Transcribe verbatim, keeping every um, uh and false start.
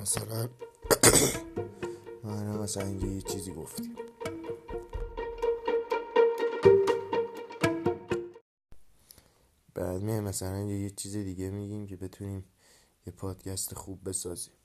مثلا ما مثلا اینجا یه چیزی گفتیم. بعد میایم مثلا اینجا یه چیز دیگه میگیم که بتونیم یه پادکست خوب بسازیم.